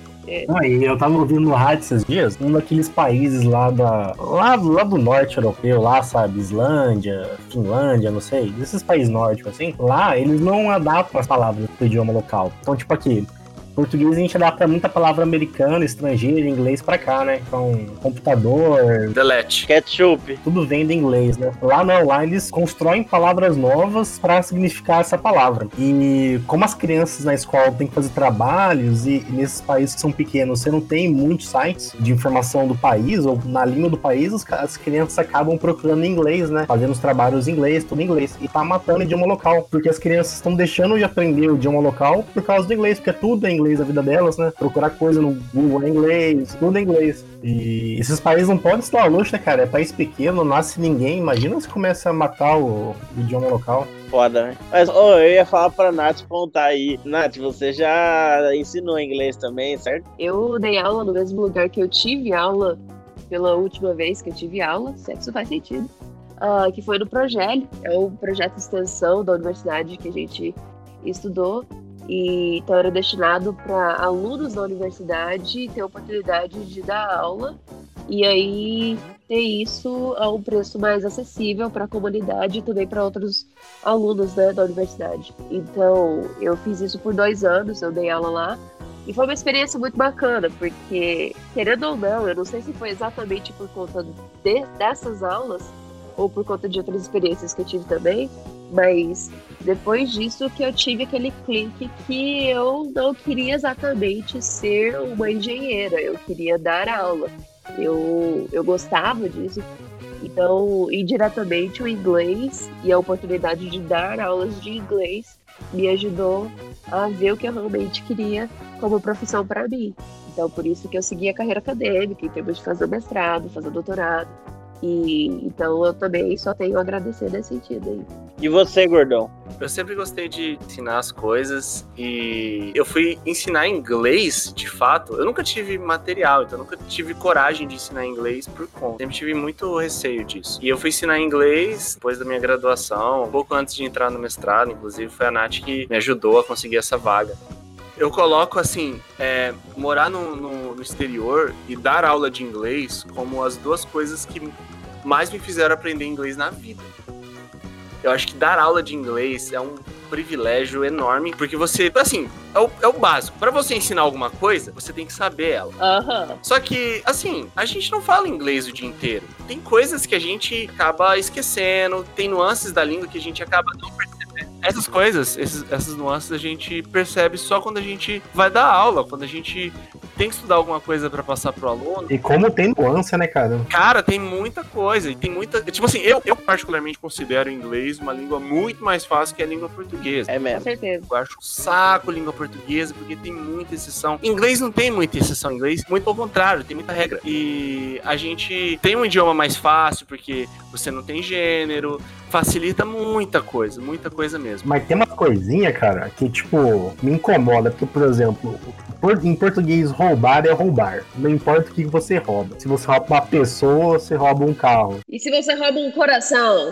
Aí, eu tava ouvindo no rádio esses dias, um daqueles países lá do norte europeu, lá, sabe, Islândia, Finlândia, não sei, desses países nórdicos, assim, lá eles não adaptam as palavras pro idioma local. Então, tipo aqui, português a gente adapta muita palavra americana, estrangeira, inglês pra cá, né? Então, computador... Delete. Ketchup. Tudo vem do inglês, né? Lá não, lá eles constroem palavras novas pra significar essa palavra. E como as crianças na escola têm que fazer trabalhos, e nesses países que são pequenos você não tem muitos sites de informação do país, ou na língua do país, as crianças acabam procurando inglês, né? Fazendo os trabalhos em inglês, tudo em inglês. E tá matando o idioma local, porque as crianças estão deixando de aprender o idioma local por causa do inglês, porque tudo é inglês. A vida delas, né? Procurar coisa no Google em inglês, tudo em inglês. E esses países não podem se dar ao luxo, né, cara? É país pequeno, nasce ninguém. Imagina se começa a matar o idioma local. Foda, né? Mas, eu ia falar pra Nath contar aí. Nath, você já ensinou inglês também, certo? Eu dei aula no mesmo lugar que eu tive aula pela última vez que eu tive aula. Sexo faz sentido. Que foi no Progeli. É um projeto de extensão da universidade que a gente estudou. E então era destinado para alunos da universidade ter a oportunidade de dar aula e aí ter isso a um preço mais acessível para a comunidade e também para outros alunos, né, da universidade. Então eu fiz isso por 2 anos, eu dei aula lá e foi uma experiência muito bacana, porque querendo ou não, eu não sei se foi exatamente por conta dessas aulas, ou por conta de outras experiências que eu tive também, mas depois disso que eu tive aquele clique que eu não queria exatamente ser uma engenheira, eu queria dar aula, eu gostava disso, então indiretamente o inglês e a oportunidade de dar aulas de inglês me ajudou a ver o que eu realmente queria como profissão para mim. Então, por isso que eu segui a carreira acadêmica, em termos de fazer mestrado, fazer doutorado. E então, eu também só tenho a agradecer nesse sentido aí. E você, gordão? Eu sempre gostei de ensinar as coisas e eu fui ensinar inglês, de fato. Eu nunca tive material, então eu nunca tive coragem de ensinar inglês por conta. Sempre tive muito receio disso. E eu fui ensinar inglês depois da minha graduação, um pouco antes de entrar no mestrado, inclusive foi a Nath que me ajudou a conseguir essa vaga. Eu coloco, assim, morar no exterior e dar aula de inglês como as duas coisas que mais me fizeram aprender inglês na vida. Eu acho que dar aula de inglês é um privilégio enorme, porque você, assim, é o básico. Pra você ensinar alguma coisa, você tem que saber ela. Uhum. Só que, assim, a gente não fala inglês o dia inteiro. Tem coisas que a gente acaba esquecendo, tem nuances da língua que a gente acaba não percebendo. Essas coisas, essas nuances a gente percebe só quando a gente vai dar aula, quando a gente tem que estudar alguma coisa pra passar pro aluno. E como tem nuance, né, cara? Cara, tem muita coisa, e tem muita... Tipo assim, eu particularmente considero o inglês uma língua muito mais fácil que a língua portuguesa. É mesmo. Com certeza. Eu acho um saco a língua portuguesa, porque tem muita exceção. Inglês não tem muita exceção, inglês, muito ao contrário, tem muita regra. E a gente tem um idioma mais fácil, porque você não tem gênero, facilita muita coisa mesmo. Mas tem uma coisinha, cara, que, tipo, me incomoda, porque, por exemplo, em português, roubar é roubar. Não importa o que você rouba. Se você rouba uma pessoa, você rouba um carro. E se você rouba um coração?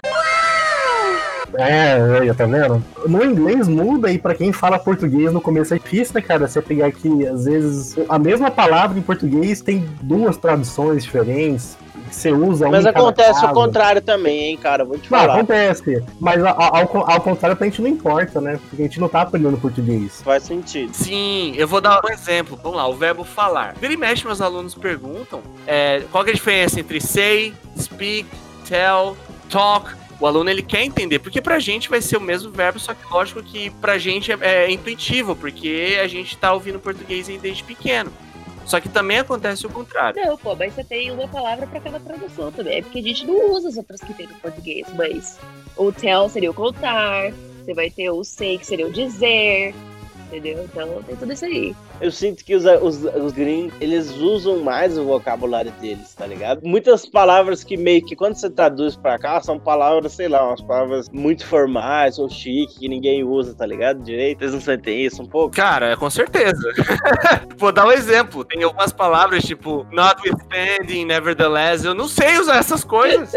É, tá vendo? No inglês muda, e pra quem fala português no começo é difícil, né, cara? Você pegar que, às vezes, a mesma palavra em português tem duas traduções diferentes. Você usa um. Mas acontece o contrário também, hein, cara? Vou te falar. Acontece. Mas ao contrário, pra gente não importa, né? Porque a gente não tá aprendendo português. Faz sentido. Sim, eu vou dar um exemplo. Vamos lá, o verbo falar. Vira e mexe, meus alunos perguntam qual que é a diferença entre say, speak, tell, talk. O aluno, ele quer entender, porque pra gente vai ser o mesmo verbo, só que lógico que pra gente é intuitivo, porque a gente tá ouvindo português desde pequeno. Só que também acontece o contrário. Não, pô, mas você tem uma palavra pra cada tradução também. É porque a gente não usa as outras que tem no português, mas o tell seria o contar, você vai ter o say, que seria o dizer, entendeu? Então tem tudo isso aí. Eu sinto que os gringos, eles usam mais o vocabulário deles, tá ligado? Muitas palavras que meio que quando você traduz pra cá, são palavras, sei lá, umas palavras muito formais ou chique, que ninguém usa, tá ligado? Direito, eles não sentem isso um pouco? Cara, com certeza. Vou dar um exemplo. Tem algumas palavras, tipo, notwithstanding, nevertheless, eu não sei usar essas coisas.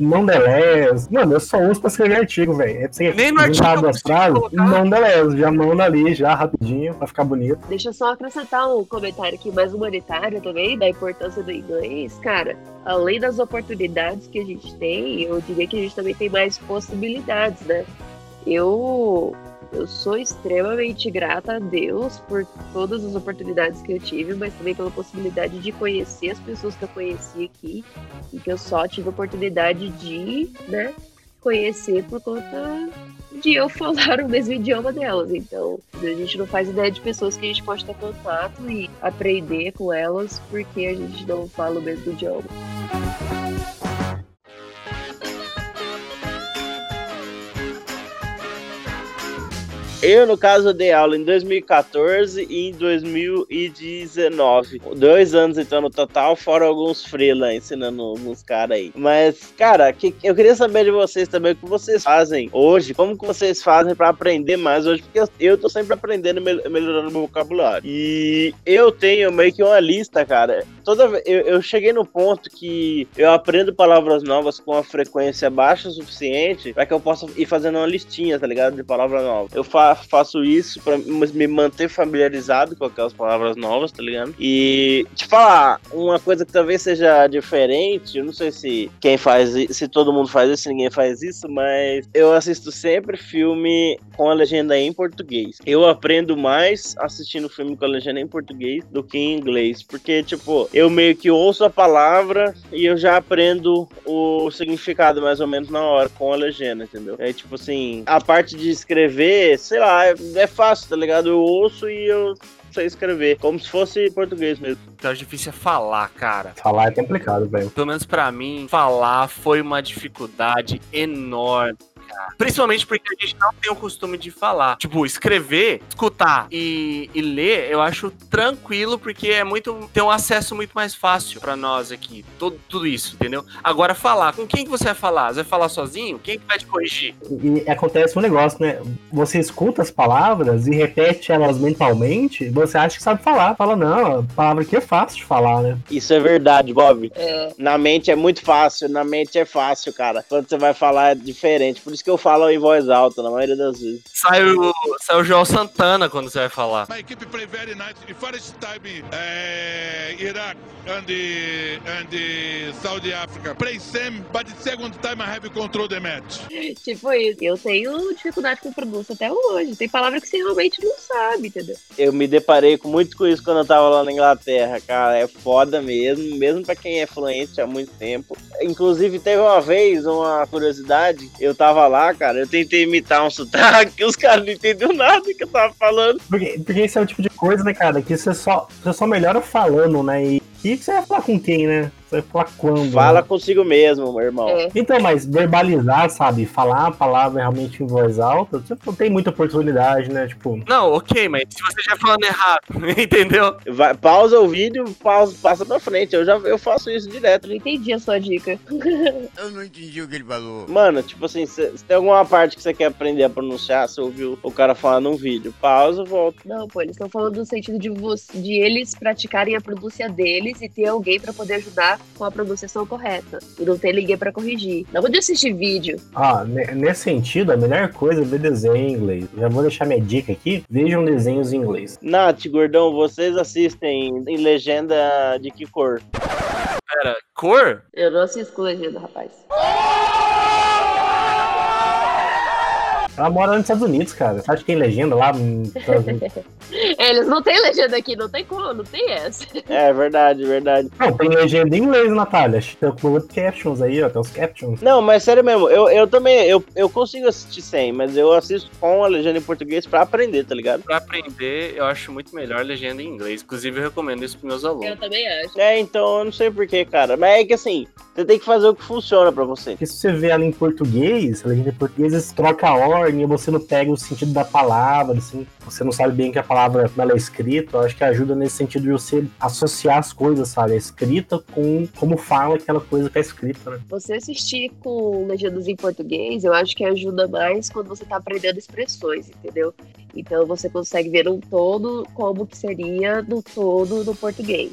Nonetheless. Mano, eu só uso pra escrever artigo, velho. Nem no artigo das frases, nonetheless, já manda ali, já. Rapidinho, pra ficar bonito. Deixa eu só acrescentar um comentário aqui mais humanitário também, da importância do inglês. Cara, além das oportunidades que a gente tem, eu diria que a gente também tem mais possibilidades, né? Eu sou extremamente grata a Deus por todas as oportunidades que eu tive, mas também pela possibilidade de conhecer as pessoas que eu conheci aqui e que eu só tive a oportunidade de, né, conhecer por conta... de eu falar o mesmo idioma delas. Então, a gente não faz ideia de pessoas que a gente pode ter contato e aprender com elas porque a gente não fala o mesmo idioma. Eu, no caso, dei aula em 2014 e em 2019. 2 anos, então, no total, fora alguns freela ensinando alguns caras aí. Mas, cara, eu queria saber de vocês também o que vocês fazem hoje, como que vocês fazem pra aprender mais hoje, porque eu tô sempre aprendendo e melhorando meu vocabulário. E eu tenho meio que uma lista, cara. Eu cheguei no ponto que eu aprendo palavras novas com uma frequência baixa o suficiente pra que eu possa ir fazendo uma listinha, tá ligado? De palavra nova. Eu faço isso pra me manter familiarizado com aquelas palavras novas, tá ligado? E te falar, uma coisa que talvez seja diferente, eu não sei se quem faz isso, se todo mundo faz isso, se ninguém faz isso, mas eu assisto sempre filme com a legenda em português. Eu aprendo mais assistindo filme com a legenda em português do que em inglês, porque, tipo, eu meio que ouço a palavra e eu já aprendo o significado mais ou menos na hora, com a legenda, entendeu? É tipo assim, a parte de escrever, sei lá, é fácil, tá ligado? Eu ouço e eu sei escrever, como se fosse português mesmo. Então, o difícil é falar, cara. Falar é complicado, velho. Pelo menos pra mim, falar foi uma dificuldade enorme. Principalmente porque a gente não tem o costume de falar. Tipo, escrever, escutar e ler, eu acho tranquilo, porque é muito, tem um acesso muito mais fácil pra nós aqui. Tudo isso, entendeu? Agora, falar. Com quem que você vai falar? Você vai falar sozinho? Quem que vai te corrigir? E acontece um negócio, né? Você escuta as palavras e repete elas mentalmente, você acha que sabe falar. Fala, não, a palavra aqui é fácil de falar, né? Isso é verdade, Bob. É. Na mente é muito fácil, na mente é fácil, cara. Quando você vai falar é diferente, por isso que eu falo em voz alta, na maioria das vezes. Sai o João Santana quando você vai falar. My equipe play very nice. The first time Iraq and Saudi Africa play same, but the second time I have control the match. Tipo isso. Eu tenho dificuldade com pronúncia até hoje. Tem palavra que você realmente não sabe, entendeu? Eu me deparei muito com isso quando eu tava lá na Inglaterra, cara. É foda mesmo, mesmo pra quem é fluente há muito tempo. Inclusive, teve uma vez, uma curiosidade, eu tava lá, cara, eu tentei imitar um sotaque, os caras não entendiam nada que eu tava falando. Porque esse é o tipo de coisa, né, cara, que você só melhora falando, né, e que você vai falar com quem, né? Você vai falar quando? Fala, né? Consigo mesmo, meu irmão. É. Então, mas verbalizar, sabe? Falar a palavra realmente em voz alta, você não tem muita oportunidade, né? Tipo... Não, ok, mas se você já falando errado, entendeu? Vai, pausa o vídeo, passa pra frente. Eu faço isso direto. Não entendi a sua dica. Eu não entendi o que ele falou. Mano, tipo assim, se tem alguma parte que você quer aprender a pronunciar, você ouviu o cara falar num vídeo. Pausa, volta. Não, pô, eles estão falando no sentido de eles praticarem a pronúncia deles e ter alguém pra poder ajudar com a pronunciação correta e não ter ninguém pra corrigir. Não vou assistir vídeo. Nesse sentido, a melhor coisa é ver desenho em inglês. Já vou deixar minha dica aqui. Vejam desenhos em inglês. Nath, Gordão, vocês assistem em legenda de que cor? Pera, cor? Eu não assisto legenda, rapaz. Ela mora nos Estados Unidos, cara. Você acha que tem legenda lá? Eles não tem legenda aqui, não tem como, não tem essa. É verdade, verdade. Não, tem legenda em inglês, Natália. Tem os captions aí, ó, tem os captions. Não, mas sério mesmo, eu também, eu consigo assistir sem, mas eu assisto com a legenda em português pra aprender, tá ligado? Pra aprender, eu acho muito melhor legenda em inglês. Inclusive, eu recomendo isso pros meus alunos. Eu também acho. É, então, eu não sei porquê, cara. Mas é que assim, você tem que fazer o que funciona pra você. Porque se você vê ela em português, a legenda em português, você troca a ordem, você não pega o sentido da palavra, assim, você não sabe bem que a palavra ela é escrita. Eu acho que ajuda nesse sentido de você associar as coisas, sabe? A escrita com como fala aquela coisa que é escrita, né? Você assistir com legendas em português, eu acho que ajuda mais quando você tá aprendendo expressões, entendeu? Então você consegue ver um todo como que seria no todo no português.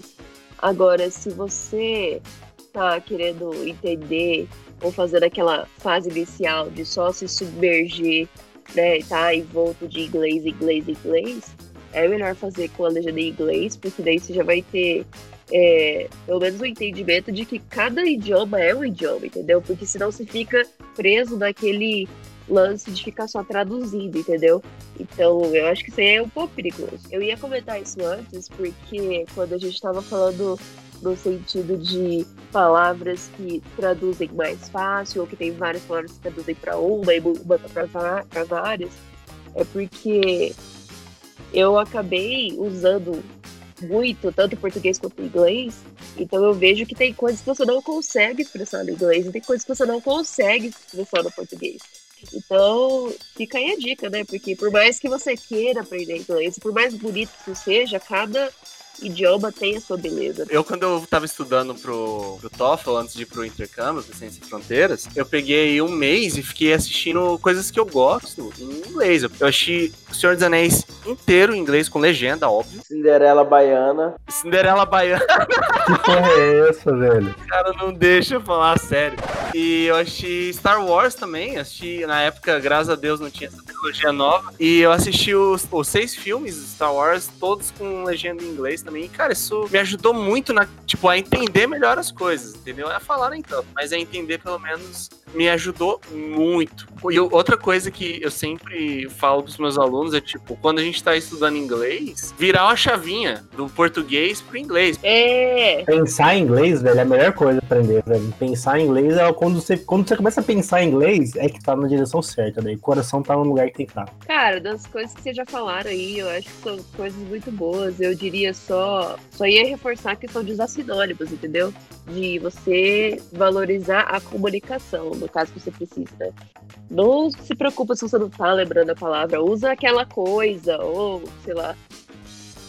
Agora, se você tá querendo entender ou fazendo aquela fase inicial de só se submergir, né, tá, e volto de inglês, é melhor fazer com a legenda em inglês, porque daí você já vai ter pelo menos um entendimento de que cada idioma é um idioma, entendeu? Porque senão você fica preso naquele lance de ficar só traduzindo, entendeu? Então, eu acho que isso aí é um pouco perigoso. Eu ia comentar isso antes, porque quando a gente tava falando no sentido de palavras que traduzem mais fácil ou que tem várias palavras que traduzem para uma e uma para várias, é porque eu acabei usando muito, tanto português quanto inglês, então eu vejo que tem coisas que você não consegue expressar no inglês e tem coisas que você não consegue expressar no português. Então, fica aí a dica, né? Porque por mais que você queira aprender inglês, por mais bonito que isso seja, cada idioma tem a sua beleza. Eu, quando eu tava estudando pro TOEFL, antes de ir pro intercâmbio, pro Ciência Sem Fronteiras, eu peguei um mês e fiquei assistindo coisas que eu gosto em inglês. Eu achei O Senhor dos Anéis inteiro em inglês, com legenda, óbvio. Cinderela Baiana. Que porra é essa, velho? O cara não deixa eu falar, sério. E eu assisti Star Wars também, assisti, na época, graças a Deus, não tinha essa trilogia nova. E eu assisti os 6 filmes Star Wars, todos com legenda em inglês também. E, cara, isso me ajudou muito a entender melhor as coisas, entendeu? A falar, então, mas a entender, pelo menos, me ajudou muito. E outra coisa que eu sempre falo pros meus alunos é, tipo, quando a gente tá estudando inglês, virar uma chavinha do português pro inglês. É! Pensar em inglês, velho, é a melhor coisa pra aprender, velho. Pensar em inglês é quando você começa a pensar em inglês, é que tá na direção certa, daí o coração tá no lugar que tem que estar. Cara, das coisas que vocês já falaram aí, eu acho que são coisas muito boas. Eu diria só ia reforçar a questão de usar sinônimos, entendeu? De você valorizar a comunicação, no caso que você precisa, né? Não se preocupa se você não tá lembrando a palavra, usa aquela coisa, ou sei lá,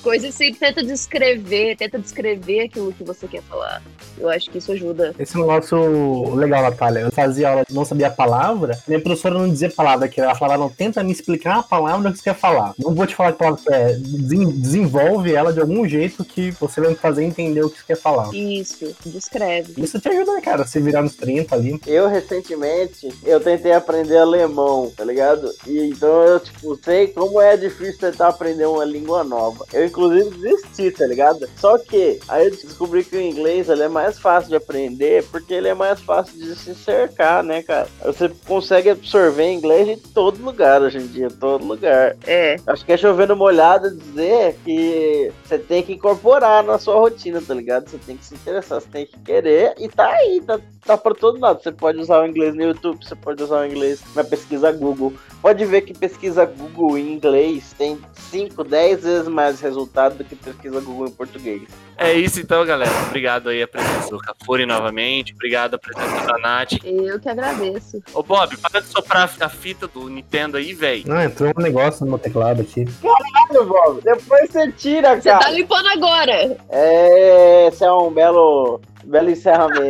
coisas assim, tenta descrever aquilo que você quer falar. Eu acho que isso ajuda. Esse é um negócio legal, Natália. Eu fazia aula, não sabia a palavra, minha professora não dizia a palavra, que ela falava, não, tenta me explicar a palavra que você quer falar. Não vou te falar que palavra é, desenvolve ela de algum jeito que você vai me fazer entender o que você quer falar. Isso, descreve. Isso te ajuda, cara, a se virar nos 30 ali. Eu, recentemente, eu tentei aprender alemão, tá ligado? E então eu, tipo, sei como é difícil tentar aprender uma língua nova. Eu, inclusive, desisti, tá ligado? Só que aí eu descobri que o inglês, ele é mais fácil de aprender, porque ele é mais fácil de se cercar, né, cara? Você consegue absorver inglês em todo lugar hoje em dia, todo lugar. É. Acho que é chovendo molhado dizer que você tem que incorporar na sua rotina, tá ligado? Você tem que se interessar, você tem que querer, e tá aí, tá pra todo lado. Você pode usar o inglês no YouTube, você pode usar o inglês na pesquisa Google. Pode ver que pesquisa Google em inglês tem 5, 10 vezes mais resultado do que pesquisa Google em português. É isso então, galera. Obrigado aí a presença do Cafuri novamente. Obrigado a presença da Nath. Eu que agradeço. Ô, Bob, para de soprar a fita do Nintendo aí, velho. Não, entrou um negócio no meu teclado aqui. Caralho, Bob. Depois você tira, cara. Você tá limpando agora. É, esse é um belo encerramento.